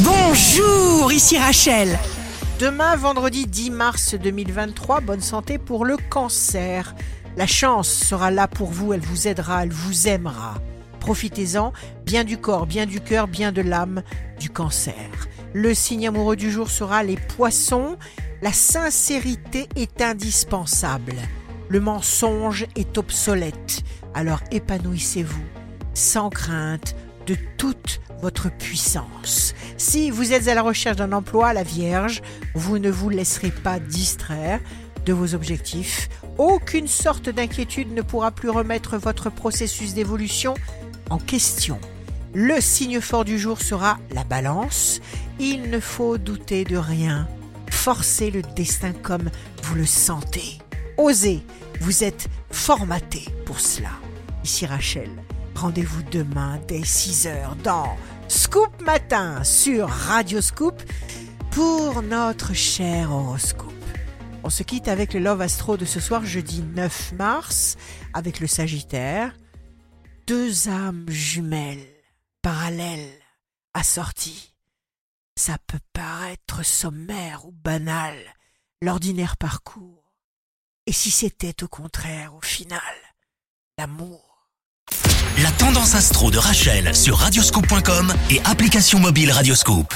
Bonjour, ici Rachel. Demain, vendredi 10 mars 2023, bonne santé pour le cancer. La chance sera là pour vous, elle vous aidera, elle vous aimera. Profitez-en, bien du corps, bien du cœur, bien de l'âme, du cancer. Le signe amoureux du jour sera les poissons. La sincérité est indispensable. Le mensonge est obsolète. Alors épanouissez-vous sans crainte de toute votre puissance. Si vous êtes à la recherche d'un emploi, la Vierge, vous ne vous laisserez pas distraire de vos objectifs. Aucune sorte d'inquiétude ne pourra plus remettre votre processus d'évolution en question. Le signe fort du jour sera la Balance. Il ne faut douter de rien. Forcez le destin comme vous le sentez. Osez, vous êtes formaté pour cela. Ici Rachel, rendez-vous demain dès 6h dans Scoop Matin sur Radio Scoop pour notre cher horoscope. On se quitte avec le Love Astro de ce soir, jeudi 9 mars, avec le Sagittaire. Deux âmes jumelles, parallèles, assorties. Ça peut paraître sommaire ou banal, l'ordinaire parcours. Et si c'était au contraire, au final, l'amour. La Tendance Astro de Rachel sur radioscoop.com et application mobile Radioscoop.